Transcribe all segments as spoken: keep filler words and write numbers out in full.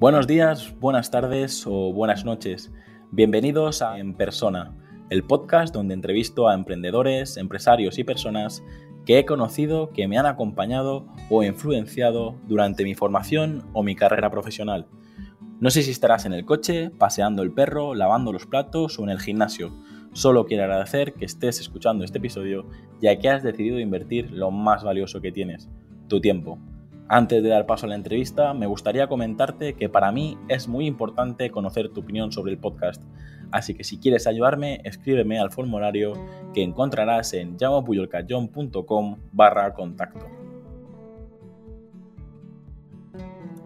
Buenos días, buenas tardes o buenas noches. Bienvenidos a En Persona, el podcast donde entrevisto a emprendedores, empresarios y personas que he conocido, que me han acompañado o influenciado durante mi formación o mi carrera profesional. No sé si estarás en el coche, paseando el perro, lavando los platos o en el gimnasio. Solo quiero agradecer que estés escuchando este episodio, ya que has decidido invertir lo más valioso que tienes, tu tiempo. Antes de dar paso a la entrevista, me gustaría comentarte que para mí es muy importante conocer tu opinión sobre el podcast. Así que si quieres ayudarme, escríbeme al formulario que encontrarás en llamopuyolcayón punto com barra contacto.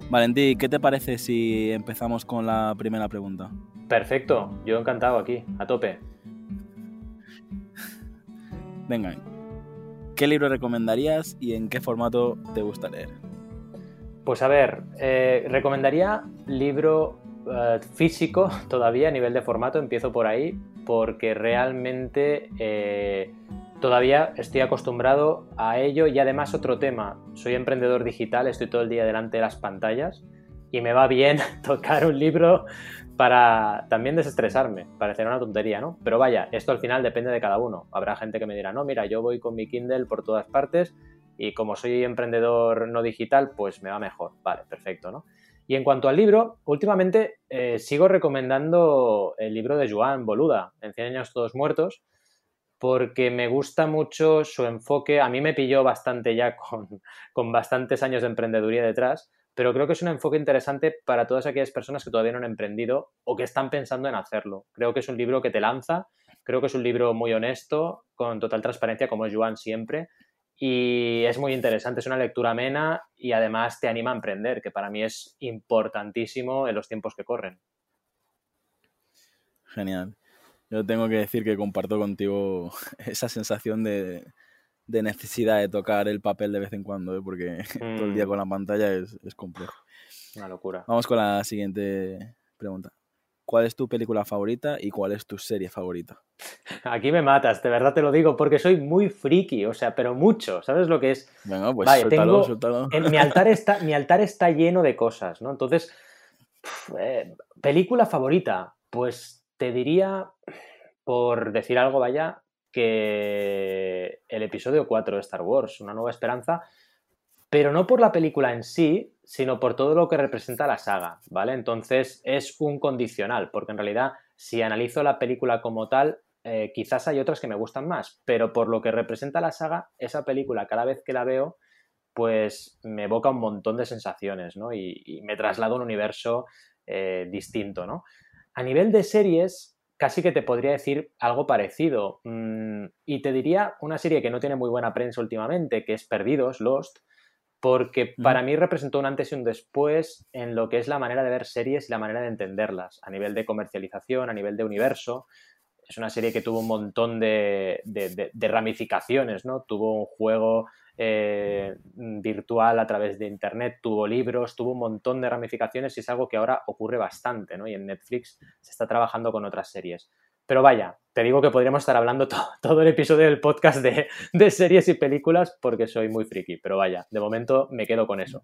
Valentí, ¿qué te parece si empezamos con la primera pregunta? Perfecto, yo encantado aquí, a tope. Venga, ¿qué libro recomendarías y en qué formato te gusta leer? Pues a ver, eh, recomendaría libro eh, físico todavía a nivel de formato, empiezo por ahí, porque realmente eh, todavía estoy acostumbrado a ello y además otro tema, soy emprendedor digital, estoy todo el día delante de las pantallas y me va bien tocar un libro para también desestresarme, parecerá una tontería, ¿no? Pero vaya, esto al final depende de cada uno, habrá gente que me dirá, no, mira, yo voy con mi Kindle por todas partes y como soy emprendedor no digital, pues me va mejor. Vale, perfecto, ¿no? Y en cuanto al libro, últimamente eh, sigo recomendando el libro de Joan Boluda, En cien años todos muertos, porque me gusta mucho su enfoque. A mí me pilló bastante ya con, con bastantes años de emprendeduría detrás, pero creo que es un enfoque interesante para todas aquellas personas que todavía no han emprendido o que están pensando en hacerlo. Creo que es un libro que te lanza, creo que es un libro muy honesto, con total transparencia, como es Joan siempre, y es muy interesante, es una lectura amena y además te anima a emprender, que para mí es importantísimo en los tiempos que corren. Genial. Yo tengo que decir que comparto contigo esa sensación de, de necesidad de tocar el papel de vez en cuando, ¿eh? Porque mm. todo el día con la pantalla es, es complejo. Una locura. Vamos con la siguiente pregunta. ¿Cuál es tu película favorita y cuál es tu serie favorita? Aquí me matas, de verdad te lo digo, porque soy muy friki, o sea, pero mucho, ¿sabes lo que es? Venga, pues vale, suéltalo, tengo... suéltalo. En mi altar está, mi altar está lleno de cosas, ¿no? Entonces, pff, eh, película favorita, pues te diría, por decir algo, vaya, que el episodio cuatro de Star Wars, Una Nueva Esperanza, pero no por la película en sí, sino por todo lo que representa la saga, ¿vale? Entonces es un condicional, porque en realidad si analizo la película como tal, eh, quizás hay otras que me gustan más, pero por lo que representa la saga, esa película cada vez que la veo, pues me evoca un montón de sensaciones, ¿no? Y, y me traslada a un universo eh, distinto, ¿no? A nivel de series, casi que te podría decir algo parecido. Y te diría una serie que no tiene muy buena prensa últimamente, que es Perdidos, Lost, porque para mí representó un antes y un después en lo que es la manera de ver series y la manera de entenderlas, a nivel de comercialización, a nivel de universo. Es una serie que tuvo un montón de, de, de, de ramificaciones, ¿no? Tuvo un juego eh, virtual a través de internet, tuvo libros, tuvo un montón de ramificaciones y es algo que ahora ocurre bastante, ¿no? Y en Netflix se está trabajando con otras series. Pero vaya, te digo que podríamos estar hablando to- todo el episodio del podcast de, de series y películas porque soy muy friki, pero vaya, de momento me quedo con eso.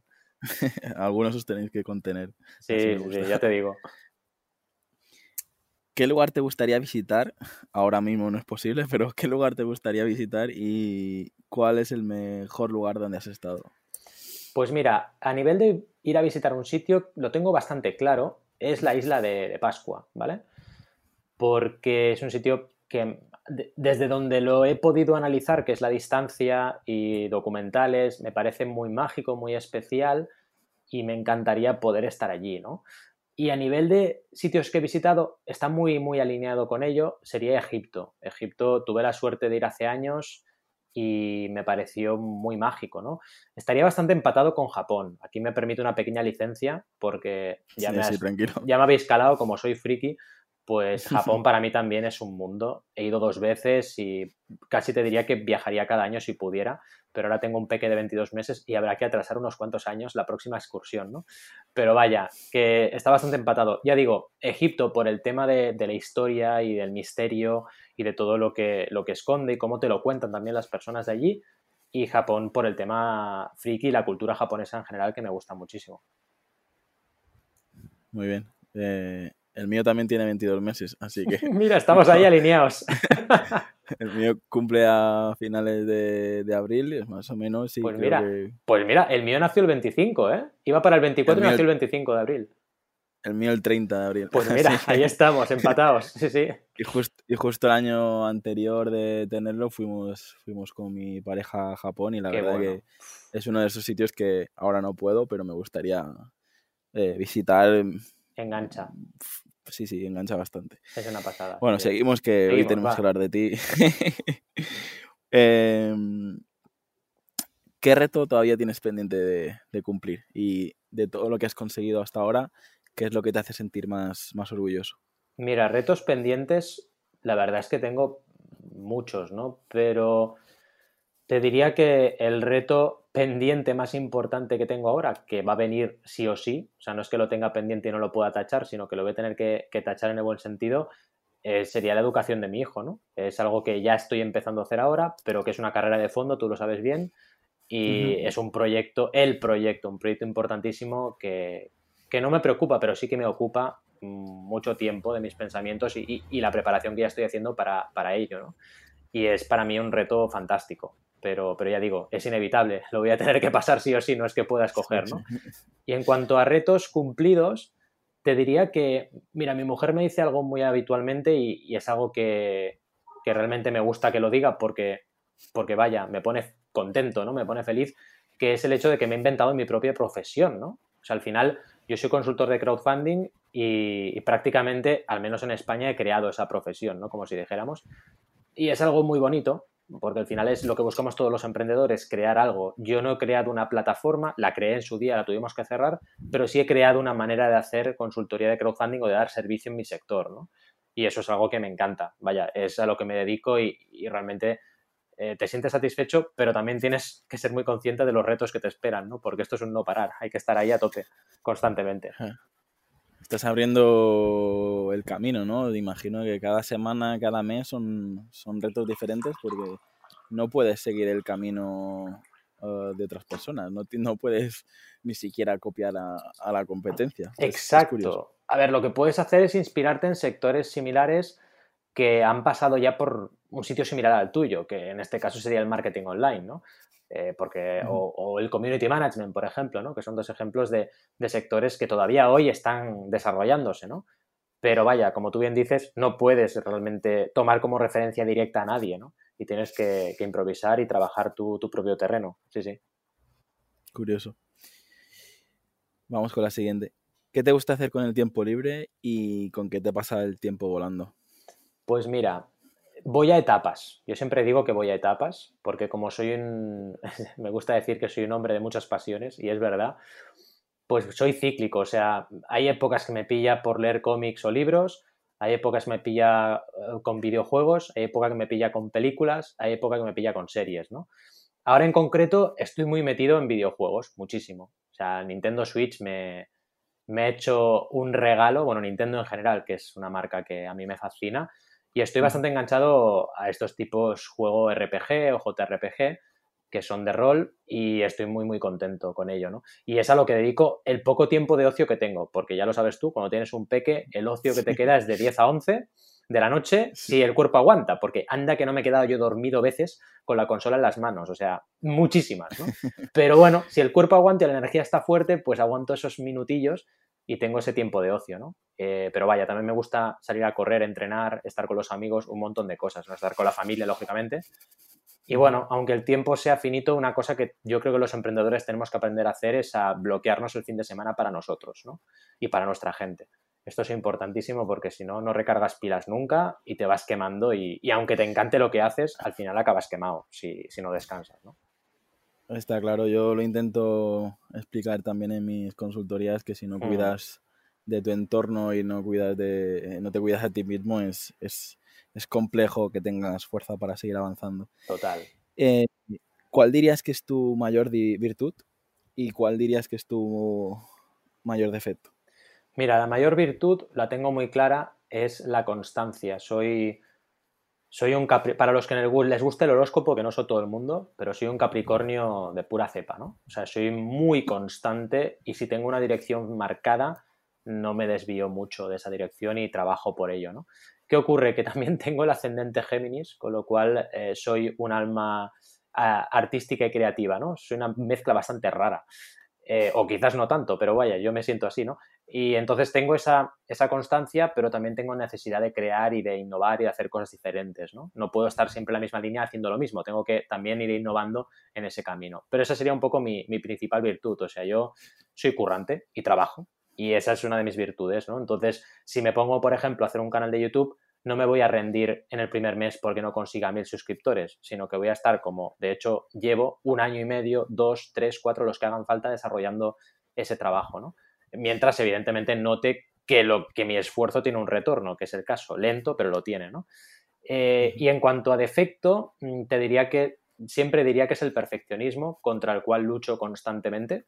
Algunos os tenéis que contener. Sí, sí, ya te digo. ¿Qué lugar te gustaría visitar? Ahora mismo no es posible, pero ¿qué lugar te gustaría visitar y cuál es el mejor lugar donde has estado? Pues mira, a nivel de ir a visitar un sitio, lo tengo bastante claro, es la isla de, de Pascua, ¿vale? Porque es un sitio que de, desde donde lo he podido analizar, que es la distancia y documentales, me parece muy mágico, muy especial y me encantaría poder estar allí, ¿no? Y a nivel de sitios que he visitado, está muy, muy alineado con ello, sería Egipto. Egipto tuve la suerte de ir hace años y me pareció muy mágico, ¿no? Estaría bastante empatado con Japón. Aquí me permite una pequeña licencia porque ya, sí, me, has, sí, ya me habéis calado, como soy friki, pues Japón para mí también es un mundo. He ido dos veces y casi te diría que viajaría cada año si pudiera, pero ahora tengo un peque de veintidós meses y habrá que atrasar unos cuantos años la próxima excursión, ¿no? Pero vaya, que está bastante empatado. Ya digo, Egipto por el tema de, de la historia y del misterio y de todo lo que, lo que esconde y cómo te lo cuentan también las personas de allí, y Japón por el tema friki y la cultura japonesa en general, que me gusta muchísimo. muy bien. Eh, el mío también tiene veintidós meses, así que... Mira, estamos ahí alineados. El mío cumple a finales de, de abril, es más o menos. Y pues, creo mira, que... pues mira, el mío nació el veinticinco, ¿eh? Iba para el veinticuatro y nació el veinticinco de abril. El mío el treinta de abril. Pues mira, así ahí que... estamos, empatados. Sí, sí. Y, just, y justo el año anterior de tenerlo fuimos, fuimos con mi pareja a Japón y la Qué verdad bueno. que es uno de esos sitios que ahora no puedo, pero me gustaría eh, visitar. Engancha. Sí, sí, engancha bastante. Es una pasada. Bueno, sí. seguimos que seguimos, hoy tenemos va. que hablar de ti. eh, ¿Qué reto todavía tienes pendiente de, de cumplir? Y de todo lo que has conseguido hasta ahora, ¿qué es lo que te hace sentir más, más orgulloso? Mira, retos pendientes, la verdad es que tengo muchos, ¿no? Pero te diría que el reto pendiente más importante que tengo ahora, que va a venir sí o sí, o sea, no es que lo tenga pendiente y no lo pueda tachar, sino que lo voy a tener que, que tachar en el buen sentido, eh, sería la educación de mi hijo, ¿no? Es algo que ya estoy empezando a hacer ahora, pero que es una carrera de fondo, tú lo sabes bien, y uh-huh. es un proyecto, el proyecto, un proyecto importantísimo que... que no me preocupa, pero sí que me ocupa mucho tiempo de mis pensamientos y, y, y la preparación que ya estoy haciendo para, para ello, ¿no? Y es para mí un reto fantástico, pero, pero ya digo, es inevitable, lo voy a tener que pasar sí o sí, no es que pueda escoger, ¿no? Y en cuanto a retos cumplidos, te diría que, mira, mi mujer me dice algo muy habitualmente y, y es algo que, que realmente me gusta que lo diga porque, porque vaya, me pone contento, ¿no? Me pone feliz, que es el hecho de que me he inventado mi propia profesión, ¿no? O sea, al final... Yo soy consultor de crowdfunding y, y prácticamente, al menos en España, he creado esa profesión, ¿no? Como si dijéramos. Y es algo muy bonito, porque al final es lo que buscamos todos los emprendedores, crear algo. Yo no he creado una plataforma, la creé en su día, la tuvimos que cerrar, pero sí he creado una manera de hacer consultoría de crowdfunding o de dar servicio en mi sector, ¿no? Y eso es algo que me encanta. Vaya, es a lo que me dedico y, y realmente... te sientes satisfecho, pero también tienes que ser muy consciente de los retos que te esperan, ¿no? Porque esto es un no parar, hay que estar ahí a tope constantemente. Estás abriendo el camino, ¿no? Imagino que cada semana, cada mes son, son retos diferentes porque no puedes seguir el camino uh, de otras personas, no, no puedes ni siquiera copiar a, a la competencia. Exacto. Es, es a ver, lo que puedes hacer es inspirarte en sectores similares que han pasado ya por un sitio similar al tuyo, que en este caso sería el marketing online, ¿no? Eh, porque, uh-huh. o, o el community management, por ejemplo, ¿no? Que son dos ejemplos de, de sectores que todavía hoy están desarrollándose, ¿no? Pero vaya, como tú bien dices, no puedes realmente tomar como referencia directa a nadie, ¿no? Y tienes que, que improvisar y trabajar tu, tu propio terreno. Sí, sí. Curioso. Vamos con la siguiente. ¿Qué te gusta hacer con el tiempo libre y con qué te pasa el tiempo volando? Pues mira, voy a etapas. Yo siempre digo que voy a etapas porque como soy un... me gusta decir que soy un hombre de muchas pasiones y es verdad, pues soy cíclico. O sea, hay épocas que me pilla por leer cómics o libros, hay épocas que me pilla con videojuegos, hay épocas que me pilla con películas, hay épocas que me pilla con series, ¿no? Ahora en concreto estoy muy metido en videojuegos, muchísimo. O sea, Nintendo Switch me, me ha hecho un regalo, bueno, Nintendo en general, que es una marca que a mí me fascina, y estoy bastante enganchado a estos tipos juego R P G o J R P G, que son de rol, y estoy muy, muy contento con ello, ¿no? Y es a lo que dedico el poco tiempo de ocio que tengo, porque ya lo sabes tú, cuando tienes un peque, el ocio que te queda es de diez a once de la noche, si el cuerpo aguanta, porque anda que no me he quedado yo dormido veces con la consola en las manos, o sea, muchísimas, ¿no? Pero bueno, si el cuerpo aguanta y la energía está fuerte, pues aguanto esos minutillos y tengo ese tiempo de ocio, ¿no? Eh, pero vaya, también me gusta salir a correr, entrenar, estar con los amigos, un montón de cosas, ¿no? Estar con la familia, lógicamente. Y bueno, aunque el tiempo sea finito, una cosa que yo creo que los emprendedores tenemos que aprender a hacer es a bloquearnos el fin de semana para nosotros, ¿no? Y para nuestra gente. Esto es importantísimo porque si no, no recargas pilas nunca y te vas quemando y, y aunque te encante lo que haces, al final acabas quemado si, si no descansas, ¿no? Está claro, yo lo intento explicar también en mis consultorías que si no cuidas de tu entorno y no cuidas de, no te cuidas a ti mismo es, es, es complejo que tengas fuerza para seguir avanzando. Total. Eh, ¿Cuál dirías que es tu mayor di- virtud y cuál dirías que es tu mayor defecto? Mira, la mayor virtud, la tengo muy clara, es la constancia. Soy... Soy un capri... Para los que les guste el horóscopo, que no soy todo el mundo, pero soy un Capricornio de pura cepa, ¿no? O sea, soy muy constante y si tengo una dirección marcada, no me desvío mucho de esa dirección y trabajo por ello, ¿no? ¿Qué ocurre? Que también tengo el ascendente Géminis, con lo cual eh, soy un alma a, artística y creativa, ¿no? Soy una mezcla bastante rara, eh, o quizás no tanto, pero vaya, yo me siento así, ¿no? Y entonces tengo esa, esa constancia, pero también tengo necesidad de crear y de innovar y de hacer cosas diferentes, ¿no? No puedo estar siempre en la misma línea haciendo lo mismo, tengo que también ir innovando en ese camino. Pero esa sería un poco mi, mi principal virtud, o sea, yo soy currante y trabajo, y esa es una de mis virtudes, ¿no? Entonces, si me pongo, por ejemplo, a hacer un canal de YouTube, no me voy a rendir en el primer mes porque no consiga mil suscriptores, sino que voy a estar como, de hecho, llevo un año y medio, dos, tres, cuatro, los que hagan falta desarrollando ese trabajo, ¿no? Mientras, evidentemente, note que, lo, que mi esfuerzo tiene un retorno, que es el caso, lento, pero lo tiene, ¿no? Eh, y en cuanto a defecto, te diría que, siempre diría que es el perfeccionismo contra el cual lucho constantemente,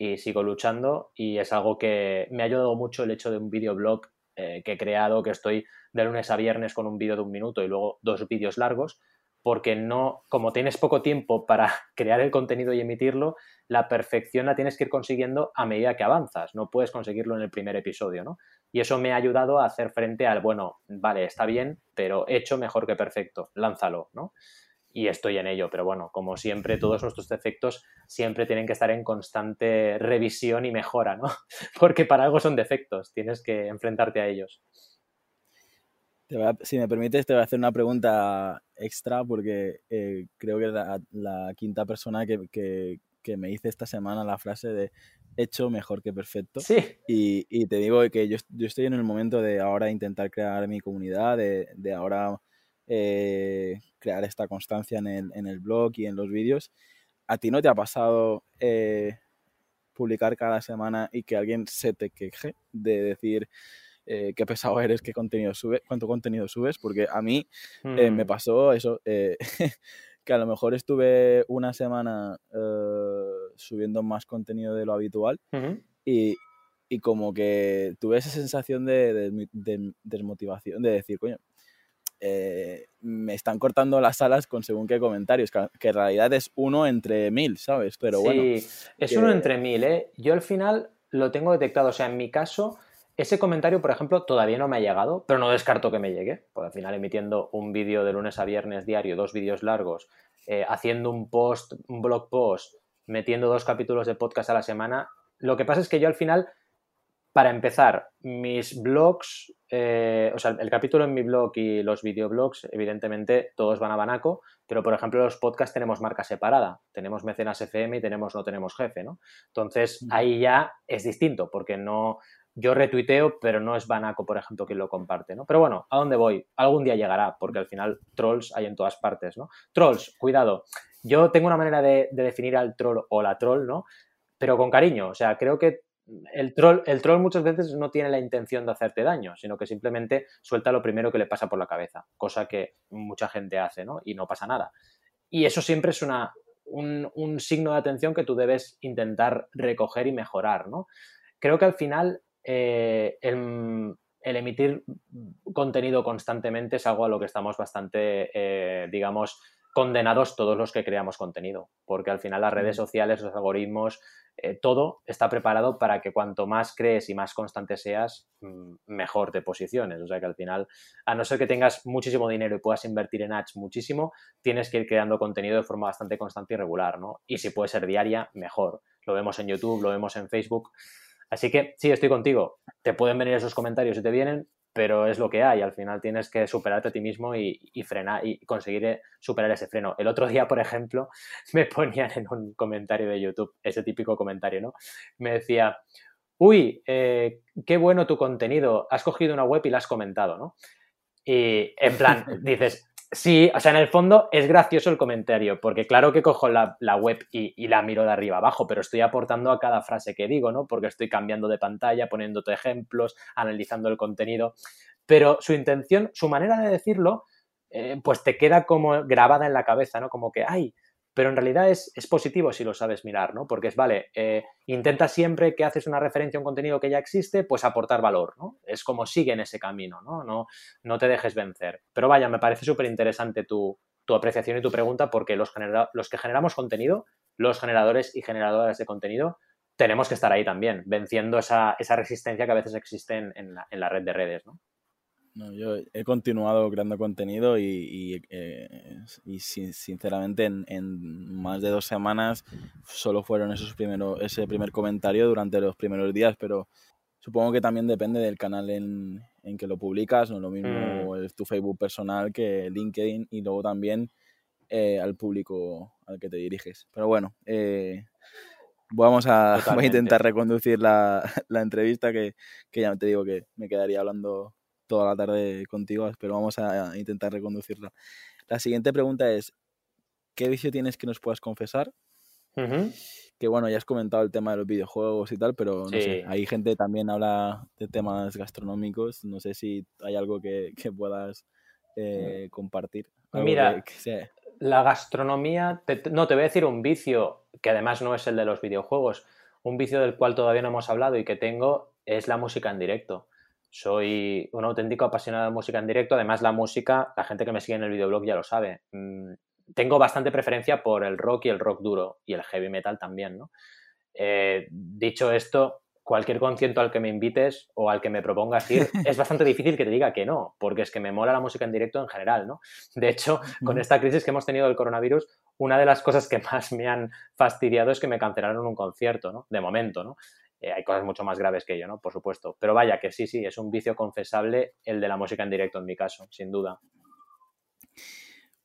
y sigo luchando, y es algo que me ha ayudado mucho el hecho de un videoblog eh, que he creado, que estoy de lunes a viernes con un vídeo de un minuto y luego dos vídeos largos, porque no, como tienes poco tiempo para crear el contenido y emitirlo, la perfección la tienes que ir consiguiendo a medida que avanzas, no puedes conseguirlo en el primer episodio, ¿no? Y eso me ha ayudado a hacer frente al, bueno, vale, está bien, pero hecho mejor que perfecto, lánzalo, ¿no? Y estoy en ello, pero bueno, como siempre, todos nuestros defectos siempre tienen que estar en constante revisión y mejora, ¿no? Porque para algo son defectos, tienes que enfrentarte a ellos. Te voy a, si me permites, te voy a hacer una pregunta extra, porque eh, creo que es la, la quinta persona que, que, que me dice esta semana la frase de hecho mejor que perfecto. Sí. Y, y te digo que yo, yo estoy en el momento de ahora intentar crear mi comunidad, de, de ahora... Eh, crear esta constancia en el, en el blog y en los vídeos. ¿A ti no te ha pasado eh, publicar cada semana y que alguien se te queje de decir eh, qué pesado eres, qué contenido sube, cuánto contenido subes? Porque a mí mm. eh, me pasó eso, eh, que a lo mejor estuve una semana eh, subiendo más contenido de lo habitual mm-hmm. y, y como que tuve esa sensación de, de, de, de desmotivación, de decir, coño, Eh, me están cortando las alas con según qué comentarios, que, que en realidad es uno entre mil, ¿sabes? Pero sí, bueno, es que... uno entre mil, ¿eh? Yo al final lo tengo detectado, o sea, en mi caso ese comentario, por ejemplo, todavía no me ha llegado, pero no descarto que me llegue, porque al final emitiendo un vídeo de lunes a viernes diario, dos vídeos largos, eh, haciendo un post, un blog post, metiendo dos capítulos de podcast a la semana, lo que pasa es que yo al final, para empezar, mis blogs, eh, o sea, el capítulo en mi blog y los videoblogs, evidentemente, todos van a Vanacco, pero, por ejemplo, los podcasts tenemos marca separada. Tenemos Mecenas F M y tenemos No Tenemos Jefe, ¿no? Entonces, ahí ya es distinto, porque no... Yo retuiteo, pero no es Vanacco, por ejemplo, quien lo comparte, ¿no? Pero bueno, ¿a dónde voy? Algún día llegará, porque al final trolls hay en todas partes, ¿no? Trolls, cuidado. Yo tengo una manera de, de definir al troll o la troll, ¿no? Pero con cariño, o sea, creo que El troll, el troll muchas veces no tiene la intención de hacerte daño, sino que simplemente suelta lo primero que le pasa por la cabeza, cosa que mucha gente hace, ¿no? Y no pasa nada. Y eso siempre es una, un, un signo de atención que tú debes intentar recoger y mejorar, ¿no? Creo que al final eh, el, el emitir contenido constantemente es algo a lo que estamos bastante, eh, digamos... condenados todos los que creamos contenido, porque al final las redes sociales, los algoritmos, eh, todo está preparado para que cuanto más crees y más constante seas, mejor te posiciones. O sea que al final, a no ser que tengas muchísimo dinero y puedas invertir en ads muchísimo, tienes que ir creando contenido de forma bastante constante y regular, ¿no? Y si puede ser diaria, mejor. Lo vemos en YouTube, lo vemos en Facebook. Así que sí, estoy contigo. Te pueden venir esos comentarios si te vienen, pero es lo que hay, al final tienes que superarte a ti mismo y, y frenar y conseguir superar ese freno. El otro día, por ejemplo, me ponían en un comentario de YouTube, ese típico comentario, ¿no? Me decía, uy, eh, qué bueno tu contenido, has cogido una web y la has comentado, ¿no? Y en plan, dices, sí, o sea, en el fondo es gracioso el comentario, porque claro que cojo la, la web y, y la miro de arriba abajo, pero estoy aportando a cada frase que digo, ¿no? Porque estoy cambiando de pantalla, poniéndote ejemplos, analizando el contenido, pero su intención, su manera de decirlo, eh, pues te queda como grabada en la cabeza, ¿no? Como que, ¡ay! Pero en realidad es, es positivo si lo sabes mirar, ¿no? Porque es, vale, eh, intenta siempre que haces una referencia a un contenido que ya existe, pues aportar valor, ¿no? Es como sigue en ese camino, ¿no? No, no te dejes vencer. Pero vaya, me parece súper interesante tu, tu apreciación y tu pregunta, porque los, genera- los que generamos contenido, los generadores y generadoras de contenido, tenemos que estar ahí también, venciendo esa, esa resistencia que a veces existe en, en, la, en la red de redes, ¿no? No, yo he continuado creando contenido y, y, eh, y sinceramente en, en más de dos semanas solo fueron esos primeros, ese primer comentario durante los primeros días, pero supongo que también depende del canal en, en que lo publicas, no es lo mismo mm. tu Facebook personal que LinkedIn y luego también eh, al público al que te diriges. Pero bueno, eh, vamos a, voy a intentar reconducir la, la entrevista que, que ya te digo que me quedaría hablando toda la tarde contigo, pero vamos a intentar reconducirla. La siguiente pregunta es, ¿qué vicio tienes que nos puedas confesar? Uh-huh. Que bueno, ya has comentado el tema de los videojuegos y tal, pero no sí. sé, hay gente que también habla de temas gastronómicos, no sé si hay algo que, que puedas eh, uh-huh. compartir. Mira, que, que sea. La gastronomía, te, no, te voy a decir un vicio, que además no es el de los videojuegos, un vicio del cual todavía no hemos hablado y que tengo es la música en directo. Soy un auténtico apasionado de música en directo. Además, la música, la gente que me sigue en el videoblog ya lo sabe. Tengo bastante preferencia por el rock y el rock duro y el heavy metal también, ¿no? Eh, dicho esto, cualquier concierto al que me invites o al que me propongas ir, es bastante difícil que te diga que no, porque es que me mola la música en directo en general, ¿no? De hecho, con esta crisis que hemos tenido del coronavirus, una de las cosas que más me han fastidiado es que me cancelaron un concierto, ¿no? De momento, ¿no? Eh, hay cosas mucho más graves que yo, ¿no? Por supuesto. Pero vaya, que sí, sí, es un vicio confesable el de la música en directo en mi caso, sin duda.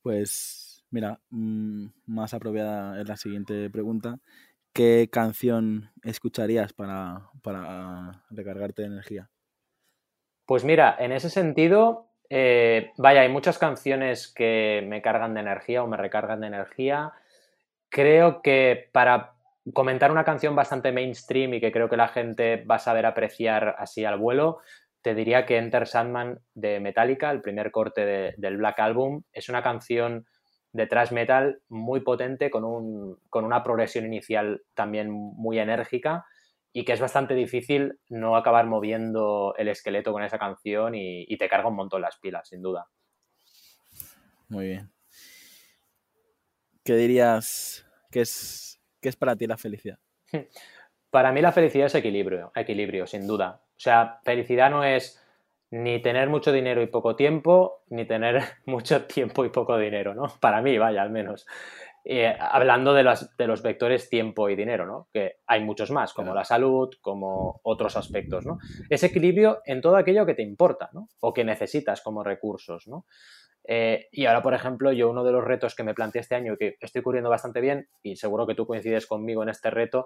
Pues, mira, más apropiada es la siguiente pregunta. ¿Qué canción escucharías para, para recargarte de energía? Pues mira, en ese sentido, eh, vaya, hay muchas canciones que me cargan de energía o me recargan de energía. Creo que para comentar una canción bastante mainstream y que creo que la gente va a saber apreciar así al vuelo, te diría que Enter Sandman de Metallica, el primer corte de, del Black Album, es una canción de thrash metal muy potente, con, un, con una progresión inicial también muy enérgica y que es bastante difícil no acabar moviendo el esqueleto con esa canción y, y te carga un montón las pilas, sin duda. Muy bien. ¿Qué dirías que es... ¿Qué es para ti la felicidad? Para mí la felicidad es equilibrio, equilibrio, sin duda. O sea, felicidad no es ni tener mucho dinero y poco tiempo, ni tener mucho tiempo y poco dinero, ¿no? Para mí, vaya, al menos. Eh, hablando de, las, de los vectores tiempo y dinero, ¿no? Que hay muchos más, como claro. la salud, como otros aspectos, ¿no? Es equilibrio en todo aquello que te importa, ¿no? O que necesitas como recursos, ¿no? Eh, y ahora, por ejemplo, yo uno de los retos que me planteé este año y que estoy cubriendo bastante bien, y seguro que tú coincides conmigo en este reto,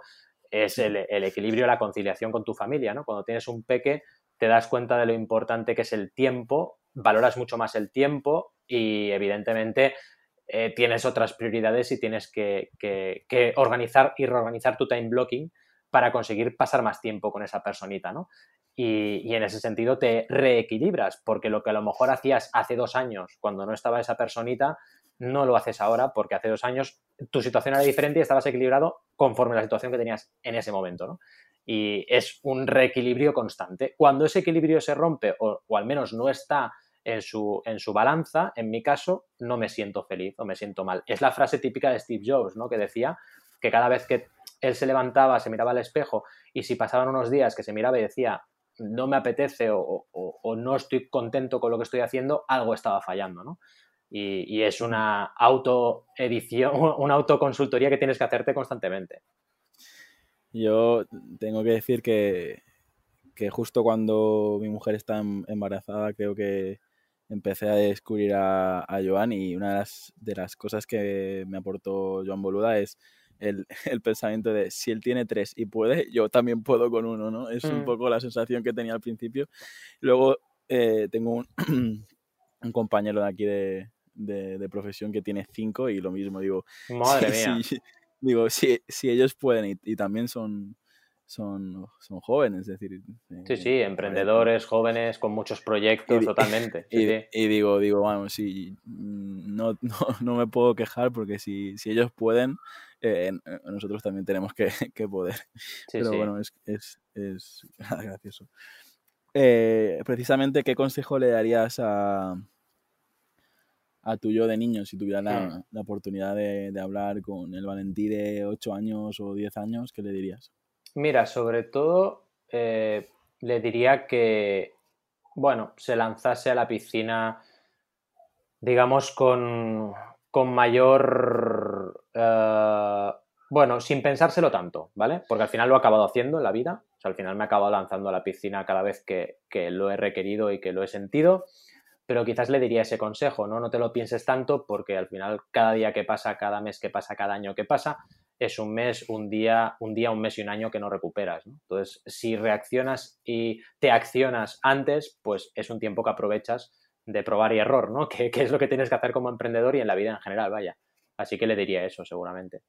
es el, el equilibrio, la conciliación con tu familia, ¿no? Cuando tienes un peque, te das cuenta de lo importante que es el tiempo, valoras mucho más el tiempo y, evidentemente, eh, tienes otras prioridades y tienes que, que, que organizar y reorganizar tu time blocking para conseguir pasar más tiempo con esa personita, ¿no? Y, y en ese sentido te reequilibras, porque lo que a lo mejor hacías hace dos años cuando no estaba esa personita, no lo haces ahora, porque hace dos años tu situación era diferente y estabas equilibrado conforme a la situación que tenías en ese momento, ¿no? Y es un reequilibrio constante. Cuando ese equilibrio se rompe, o, o al menos no está en su, en su balanza, en mi caso, no me siento feliz o me siento mal. Es la frase típica de Steve Jobs, ¿no? Que decía que cada vez que él se levantaba, se miraba al espejo, y si pasaban unos días que se miraba y decía... no me apetece o, o, o no estoy contento con lo que estoy haciendo, algo estaba fallando, ¿no? Y, y es una autoedición, una autoconsultoría que tienes que hacerte constantemente. Yo tengo que decir que, que justo cuando mi mujer está embarazada, creo que empecé a descubrir a, a Joan, y una de las, de las cosas que me aportó Joan Boluda es El, el pensamiento de si él tiene tres y puede, yo también puedo con uno, ¿no? Es mm. un poco la sensación que tenía al principio. Luego eh, tengo un, un compañero de aquí de, de, de profesión que tiene cinco y lo mismo, digo, madre si, mía. Si, digo, si, si ellos pueden y, y también son, son, son jóvenes, es decir... Sí, eh, sí, emprendedores, eh, jóvenes, con muchos proyectos, y, totalmente. Y, sí, y, sí. y digo, digo, vamos, si, no, no, no me puedo quejar porque si, si ellos pueden... Eh, nosotros también tenemos que, que poder. Sí, pero sí. bueno, es, es, es gracioso. Eh, precisamente, ¿qué consejo le darías a, a tu yo de niño si tuviera la, la oportunidad de, de hablar con el Valentí de ocho años o diez años? ¿Qué le dirías? Mira, sobre todo eh, le diría que, bueno, se lanzase a la piscina, digamos, con, con mayor... Eh, bueno, sin pensárselo tanto, ¿vale? Porque al final lo he acabado haciendo en la vida. O sea, al final me he acabado lanzando a la piscina cada vez que, que lo he requerido y que lo he sentido. Pero quizás le diría ese consejo, ¿no? No te lo pienses tanto porque al final cada día que pasa, cada mes que pasa, cada año que pasa, es un mes, un día, un día, un mes y un año que no recuperas, ¿no? Entonces, si reaccionas y te accionas antes, pues es un tiempo que aprovechas de probar y error, ¿no? Que, que es lo que tienes que hacer como emprendedor y en la vida en general, vaya. Así que le diría eso, seguramente.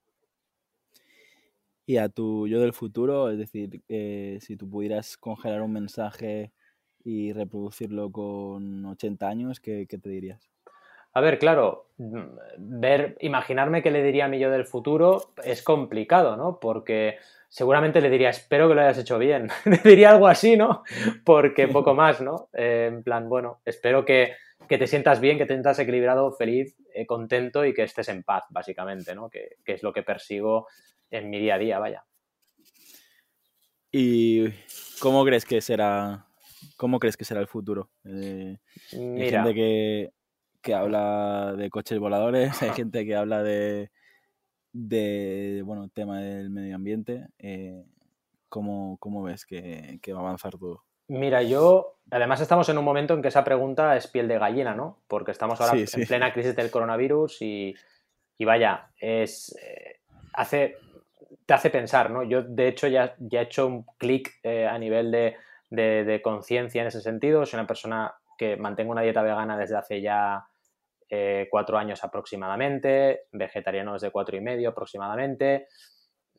Y a tu yo del futuro, es decir, eh, si tú pudieras congelar un mensaje y reproducirlo con ochenta años, ¿qué, qué te dirías? A ver, claro, ver, imaginarme qué le diría a mi yo del futuro es complicado, ¿no? Porque seguramente le diría, espero que lo hayas hecho bien. Le diría algo así, ¿no? Porque poco más, ¿no? Eh, en plan, bueno, espero que, que te sientas bien, que te sientas equilibrado, feliz, eh, contento y que estés en paz, básicamente, ¿no? Que, que es lo que persigo en mi día a día, vaya. ¿Y cómo crees que será...? ¿Cómo crees que será el futuro? Eh, hay gente que, que habla de coches voladores, hay gente que habla de, de bueno, tema del medio ambiente. Eh, ¿cómo, cómo ves que, que va a avanzar todo? Mira, yo... Además estamos en un momento en que esa pregunta es piel de gallina, ¿no? Porque estamos ahora sí, sí. en plena crisis del coronavirus y, y vaya, es eh, hace te hace pensar, ¿no? Yo, de hecho, ya, ya he hecho un clic eh, a nivel de... de, de conciencia en ese sentido. Soy una persona que mantengo una dieta vegana desde hace ya eh, cuatro años aproximadamente, vegetariano desde cuatro y medio aproximadamente.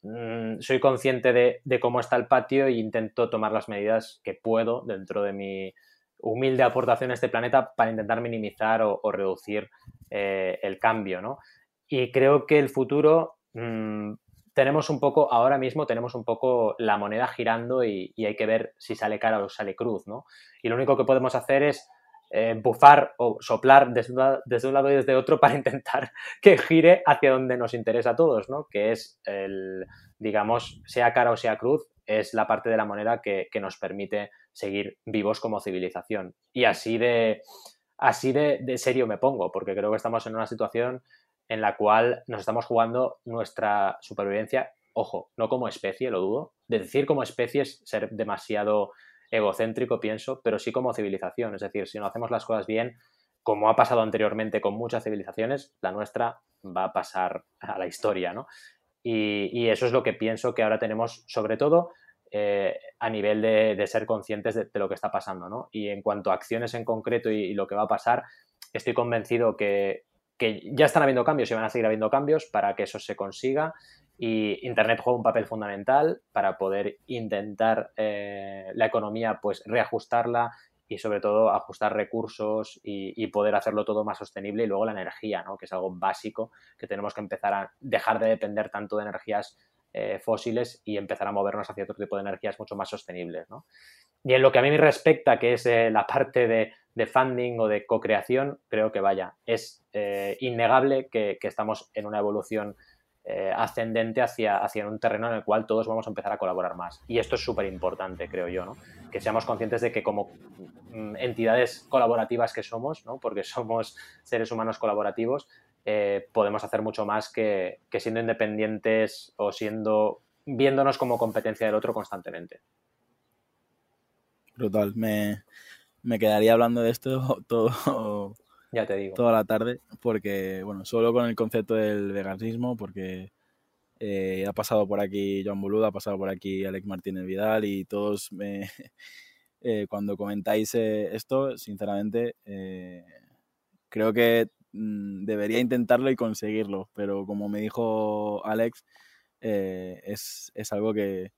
Mm, soy consciente de, de cómo está el patio e intento tomar las medidas que puedo dentro de mi humilde aportación a este planeta para intentar minimizar o, o reducir eh, el cambio, ¿no? Y creo que el futuro... Mm, tenemos un poco, ahora mismo tenemos un poco la moneda girando y, y hay que ver si sale cara o sale cruz, ¿no? Y lo único que podemos hacer es eh, bufar o soplar desde, una, desde un lado y desde otro para intentar que gire hacia donde nos interesa a todos, ¿no? Que es el, digamos, sea cara o sea cruz, es la parte de la moneda que, que nos permite seguir vivos como civilización. Y así de, así de, de serio me pongo, porque creo que estamos en una situación en la cual nos estamos jugando nuestra supervivencia, ojo, no como especie, lo dudo, de decir como especie es ser demasiado egocéntrico, pienso, pero sí como civilización, es decir, si no hacemos las cosas bien, como ha pasado anteriormente con muchas civilizaciones, la nuestra va a pasar a la historia, ¿no? Y, y eso es lo que pienso que ahora tenemos, sobre todo, eh, a nivel de, de ser conscientes de, de lo que está pasando, ¿no? Y en cuanto a acciones en concreto y, y lo que va a pasar, estoy convencido que que ya están habiendo cambios y van a seguir habiendo cambios para que eso se consiga, y Internet juega un papel fundamental para poder intentar eh, la economía, pues reajustarla y sobre todo ajustar recursos y, y poder hacerlo todo más sostenible, y luego la energía, ¿no? Que es algo básico, que tenemos que empezar a dejar de depender tanto de energías eh, fósiles y empezar a movernos hacia otro tipo de energías mucho más sostenibles, ¿no? Y en lo que a mí me respecta, que es eh, la parte de de funding o de co-creación, creo que vaya, es eh, innegable que, que estamos en una evolución eh, ascendente hacia, hacia un terreno en el cual todos vamos a empezar a colaborar más. Y esto es súper importante, creo yo, ¿no? Que seamos conscientes de que como mm, entidades colaborativas que somos, ¿no? Porque somos seres humanos colaborativos, eh, podemos hacer mucho más que, que siendo independientes o siendo viéndonos como competencia del otro constantemente. Brutal, me... Me quedaría hablando de esto todo, ya te digo, toda la tarde, porque, bueno, solo con el concepto del veganismo, porque eh, ha pasado por aquí Joan Boluda, ha pasado por aquí Alex Martínez Vidal, y todos me, eh, cuando comentáis eh, esto, sinceramente, eh, creo que mm, debería intentarlo y conseguirlo, pero como me dijo Alex, eh, es, es algo que...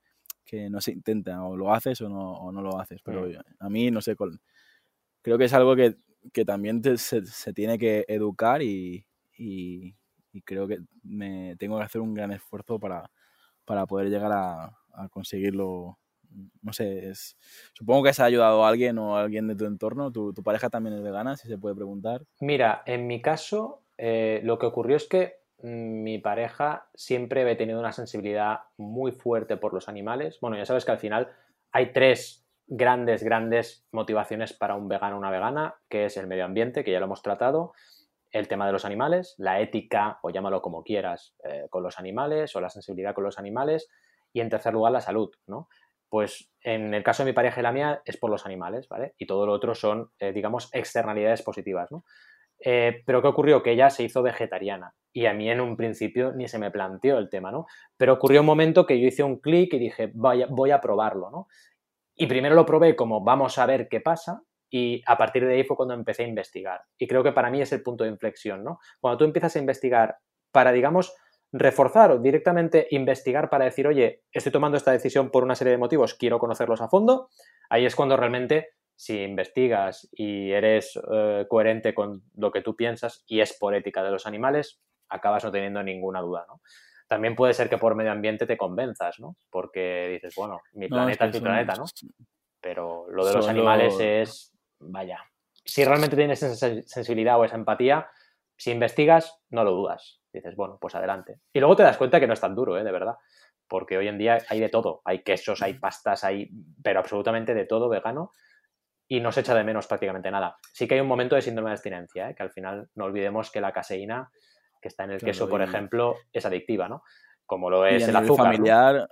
que no se intenta, o lo haces o no, o no lo haces, pero sí. A mí, no sé, con, creo que es algo que, que también te, se, se tiene que educar y, y, y creo que me tengo que hacer un gran esfuerzo para, para poder llegar a, a conseguirlo, no sé, es, supongo que se ha ayudado a alguien o a alguien de tu entorno, tu, tu pareja también es vegana, si se puede preguntar. Mira, en mi caso, eh, lo que ocurrió es que mi pareja siempre había tenido una sensibilidad muy fuerte por los animales. Bueno, ya sabes que al final hay tres grandes, grandes motivaciones para un vegano o una vegana, que es el medio ambiente, que ya lo hemos tratado, el tema de los animales, la ética, o llámalo como quieras, eh, con los animales, o la sensibilidad con los animales, y en tercer lugar la salud, ¿no? Pues en el caso de mi pareja y la mía es por los animales, ¿vale? Y todo lo otro son, eh, digamos, externalidades positivas, ¿no? Eh, pero ¿qué ocurrió? Que ella se hizo vegetariana y a mí en un principio ni se me planteó el tema, ¿no? Pero ocurrió un momento que yo hice un clic y dije, vaya, voy a probarlo, ¿no? Y primero lo probé como vamos a ver qué pasa y a partir de ahí fue cuando empecé a investigar. Y creo que para mí es el punto de inflexión, ¿no? Cuando tú empiezas a investigar para, digamos, reforzar o directamente investigar para decir, oye, estoy tomando esta decisión por una serie de motivos, quiero conocerlos a fondo, ahí es cuando realmente... Si investigas y eres eh, coherente con lo que tú piensas y es por ética de los animales, acabas no teniendo ninguna duda, ¿no? También puede ser que por medio ambiente te convenzas, ¿no? Porque dices, bueno, mi no, planeta es, que es mi son... planeta, ¿no? Pero lo de los Solo... animales es, vaya, si realmente tienes esa sensibilidad o esa empatía, si investigas, no lo dudas. Dices, bueno, pues adelante. Y luego te das cuenta que no es tan duro, ¿eh? De verdad. Porque hoy en día hay de todo. Hay quesos, hay pastas, hay... Pero absolutamente de todo vegano. Y no se echa de menos prácticamente nada. Sí que hay un momento de síndrome de abstinencia, ¿eh? Que al final no olvidemos que la caseína que está en el queso, por ejemplo, es adictiva, ¿no? Como lo es el azúcar. A nivel familiar,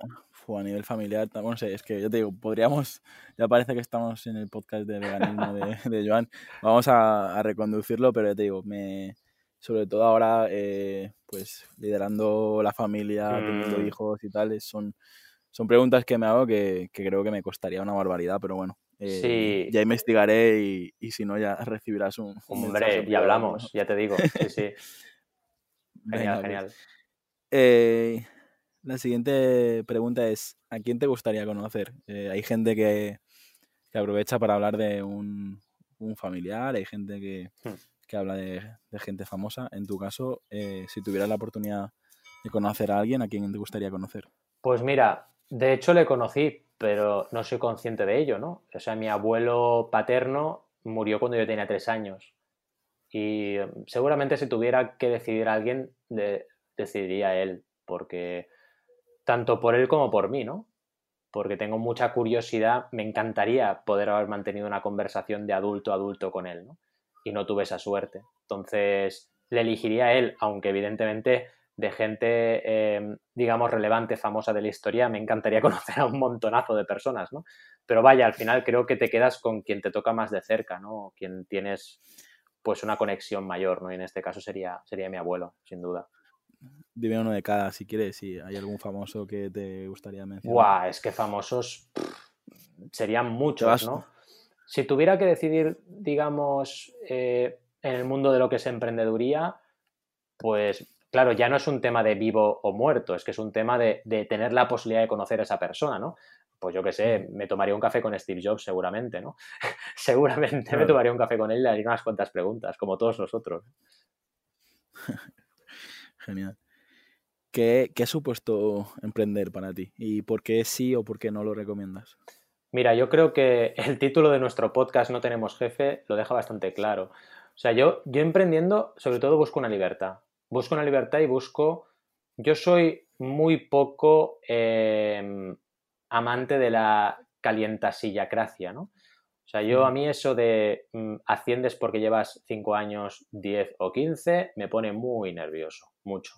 ¿no? A nivel familiar, no sé, es que yo te digo, podríamos, ya parece que estamos en el podcast de veganismo de, de Joan, vamos a, a reconducirlo, pero ya te digo, me, sobre todo ahora, eh, pues liderando la familia, mm. teniendo hijos y tal, son, son preguntas que me hago que, que creo que me costaría una barbaridad, pero bueno. Eh, sí. Ya investigaré y, y si no ya recibirás un... un Hombre, ya hablamos, ¿no? Ya te digo, sí, sí. Genial, Venga, genial. Pues. Eh, la siguiente pregunta es, ¿a quién te gustaría conocer? Eh, hay gente que, que aprovecha para hablar de un, un familiar, hay gente que, hmm. que habla de, de gente famosa. En tu caso, eh, si tuvieras la oportunidad de conocer a alguien, ¿a quién te gustaría conocer? Pues mira, de hecho le conocí, pero no soy consciente de ello, ¿no? O sea, mi abuelo paterno murió cuando yo tenía tres años y seguramente si tuviera que decidir a alguien, de, decidiría él, porque tanto por él como por mí, ¿no? Porque tengo mucha curiosidad, me encantaría poder haber mantenido una conversación de adulto a adulto con él, ¿no? Y no tuve esa suerte. Entonces, le elegiría a él, aunque evidentemente... de gente, eh, digamos, relevante, famosa de la historia, me encantaría conocer a un montonazo de personas, ¿no? Pero vaya, al final creo que te quedas con quien te toca más de cerca, ¿no? Quien tienes, pues, una conexión mayor, ¿no? Y en este caso sería, sería mi abuelo, sin duda. Dime uno de cada, si quieres, si hay algún famoso que te gustaría mencionar. Guau, es que famosos pff, serían muchos, ¿no? Si tuviera que decidir, digamos, eh, en el mundo de lo que es emprendeduría, pues... Claro, ya no es un tema de vivo o muerto, es que es un tema de, de tener la posibilidad de conocer a esa persona, ¿no? Pues yo qué sé, me tomaría un café con Steve Jobs seguramente, ¿no? seguramente claro. Me tomaría un café con él y le haría unas cuantas preguntas, como todos nosotros. Genial. ¿Qué, qué ha supuesto emprender para ti? ¿Y por qué sí o por qué no lo recomiendas? Mira, yo creo que el título de nuestro podcast, No Tenemos Jefe, lo deja bastante claro. O sea, yo, yo emprendiendo, sobre todo busco una libertad. Busco una libertad y busco... Yo soy muy poco eh, amante de la calientasillacracia, ¿no? O sea, yo a mí eso de mm, asciendes porque llevas cinco años, diez o quince, me pone muy nervioso, mucho.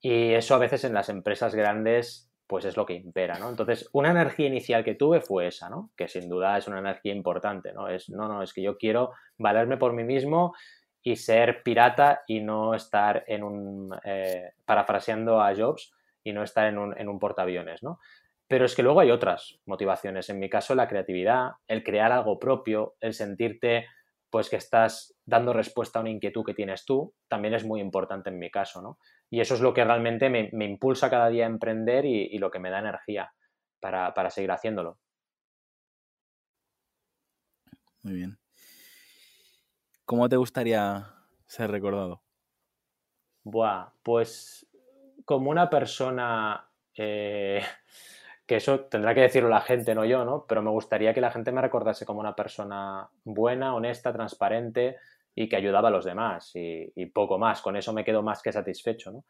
Y eso a veces en las empresas grandes, pues es lo que impera, ¿no? Entonces, una energía inicial que tuve fue esa, ¿no? Que sin duda es una energía importante, ¿no? Es, no, no, es que yo quiero valerme por mí mismo... y ser pirata y no estar en un, eh, parafraseando a Jobs, y no estar en un, en un portaaviones, ¿no? Pero es que luego hay otras motivaciones, en mi caso la creatividad, el crear algo propio, el sentirte pues que estás dando respuesta a una inquietud que tienes tú, también es muy importante en mi caso, ¿no? Y eso es lo que realmente me, me impulsa cada día a emprender y, y lo que me da energía para, para seguir haciéndolo. Muy bien. ¿Cómo te gustaría ser recordado? Buah, pues como una persona, eh, que eso tendrá que decirlo la gente, no yo, ¿no? Pero me gustaría que la gente me recordase como una persona buena, honesta, transparente y que ayudaba a los demás y, y poco más. Con eso me quedo más que satisfecho, ¿no?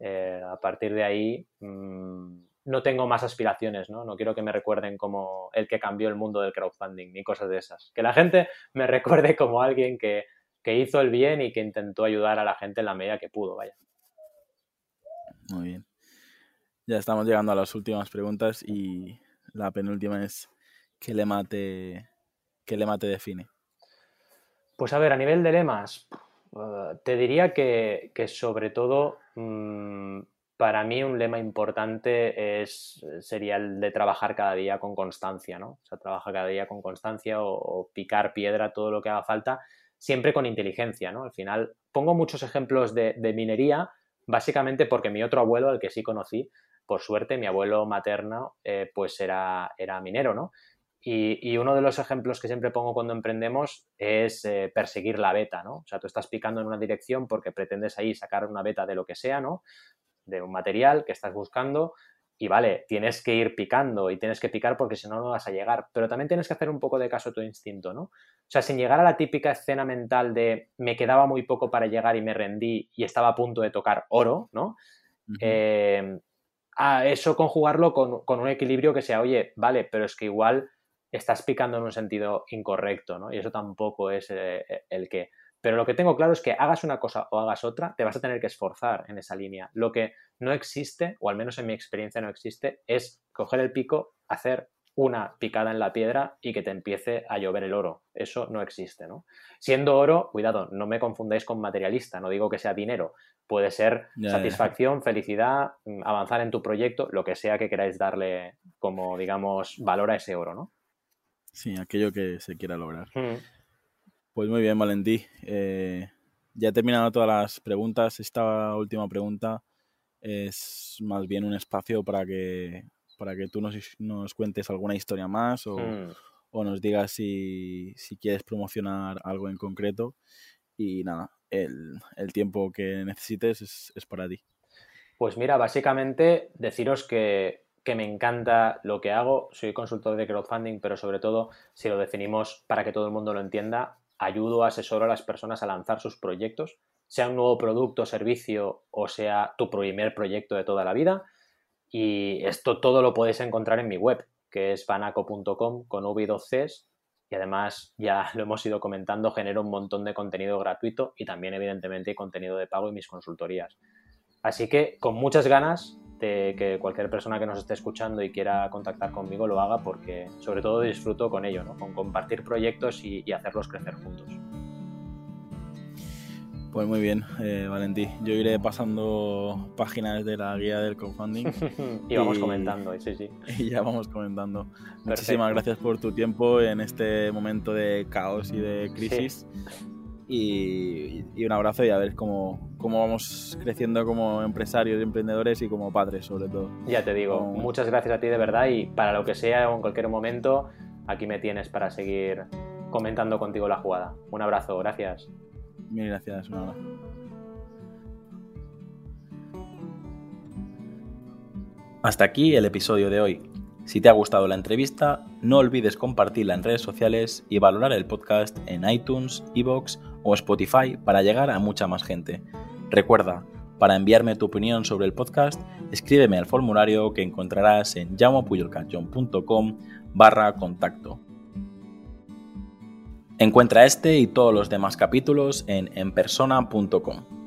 Eh, a partir de ahí mmm, no tengo más aspiraciones, ¿no? No quiero que me recuerden como el que cambió el mundo del crowdfunding ni cosas de esas. Que la gente me recuerde como alguien que, que hizo el bien y que intentó ayudar a la gente en la medida que pudo, vaya. Muy bien. Ya estamos llegando a las últimas preguntas y la penúltima es ¿qué lema te, qué lema te define? Pues a ver, a nivel de lemas, uh, te diría que, que sobre todo mmm, para mí un lema importante es, sería el de trabajar cada día con constancia, ¿no? O sea, trabajar cada día con constancia o, o picar piedra todo lo que haga falta, siempre con inteligencia, ¿no? Al final pongo muchos ejemplos de, de minería básicamente porque mi otro abuelo, al que sí conocí, por suerte, mi abuelo materno, eh, pues era, era minero, ¿no? Y, y uno de los ejemplos que siempre pongo cuando emprendemos es eh, perseguir la beta, ¿no? O sea, tú estás picando en una dirección porque pretendes ahí sacar una beta de lo que sea, ¿no? De un material que estás buscando y, vale, tienes que ir picando y tienes que picar porque si no, no vas a llegar. Pero también tienes que hacer un poco de caso a tu instinto, ¿no? O sea, sin llegar a la típica escena mental de me quedaba muy poco para llegar y me rendí y estaba a punto de tocar oro, ¿no? Uh-huh. Eh... a eso conjugarlo con, con un equilibrio que sea, oye, vale, pero es que igual estás picando en un sentido incorrecto, ¿no? Y eso tampoco es eh, el que... Pero lo que tengo claro es que hagas una cosa o hagas otra, te vas a tener que esforzar en esa línea. Lo que no existe, o al menos en mi experiencia no existe, es coger el pico, hacer una picada en la piedra y que te empiece a llover el oro. Eso no existe, ¿no? Siendo oro, cuidado, no me confundáis con materialista, no digo que sea dinero. Puede ser ya, satisfacción, ya. felicidad, avanzar en tu proyecto, lo que sea que queráis darle como, digamos, valor a ese oro, ¿no? Sí, aquello que se quiera lograr. Mm. Pues muy bien, Valentí. Eh, ya he terminado todas las preguntas. Esta última pregunta es más bien un espacio para que, para que tú nos, nos cuentes alguna historia más o, mm. o nos digas si, si quieres promocionar algo en concreto. Y nada, el, el tiempo que necesites es, es para ti. Pues mira, básicamente deciros que, que me encanta lo que hago. Soy consultor de crowdfunding, pero sobre todo, si lo definimos para que todo el mundo lo entienda, ayudo, asesoro a las personas a lanzar sus proyectos, sea un nuevo producto, servicio o sea tu primer proyecto de toda la vida. Y esto todo lo podéis encontrar en mi web, que es Vanacco punto com con V y dos Cs. Y además, ya lo hemos ido comentando, genero un montón de contenido gratuito y también, evidentemente, contenido de pago y mis consultorías. Así que, con muchas ganas de que cualquier persona que nos esté escuchando y quiera contactar conmigo lo haga porque, sobre todo, disfruto con ello, ¿no? Con compartir proyectos y, y hacerlos crecer juntos. Pues muy bien, eh, Valentí. Yo iré pasando páginas de la guía del crowdfunding. y vamos y, comentando, sí, sí. Y ya vamos comentando. Perfecto. Muchísimas gracias por tu tiempo en este momento de caos y de crisis. Sí. Y, y un abrazo y a ver cómo, cómo vamos creciendo como empresarios, emprendedores y como padres, sobre todo. Ya te digo, como... muchas gracias a ti de verdad y para lo que sea o en cualquier momento, aquí me tienes para seguir comentando contigo la jugada. Un abrazo, gracias. Mil gracias, un abrazo. Hasta aquí el episodio de hoy. Si te ha gustado la entrevista, no olvides compartirla en redes sociales y valorar el podcast en iTunes, iVoox o Spotify para llegar a mucha más gente. Recuerda, para enviarme tu opinión sobre el podcast, escríbeme al formulario que encontrarás en jaumopuyolcanchon.com barra contacto. Encuentra este y todos los demás capítulos en enpersona punto com.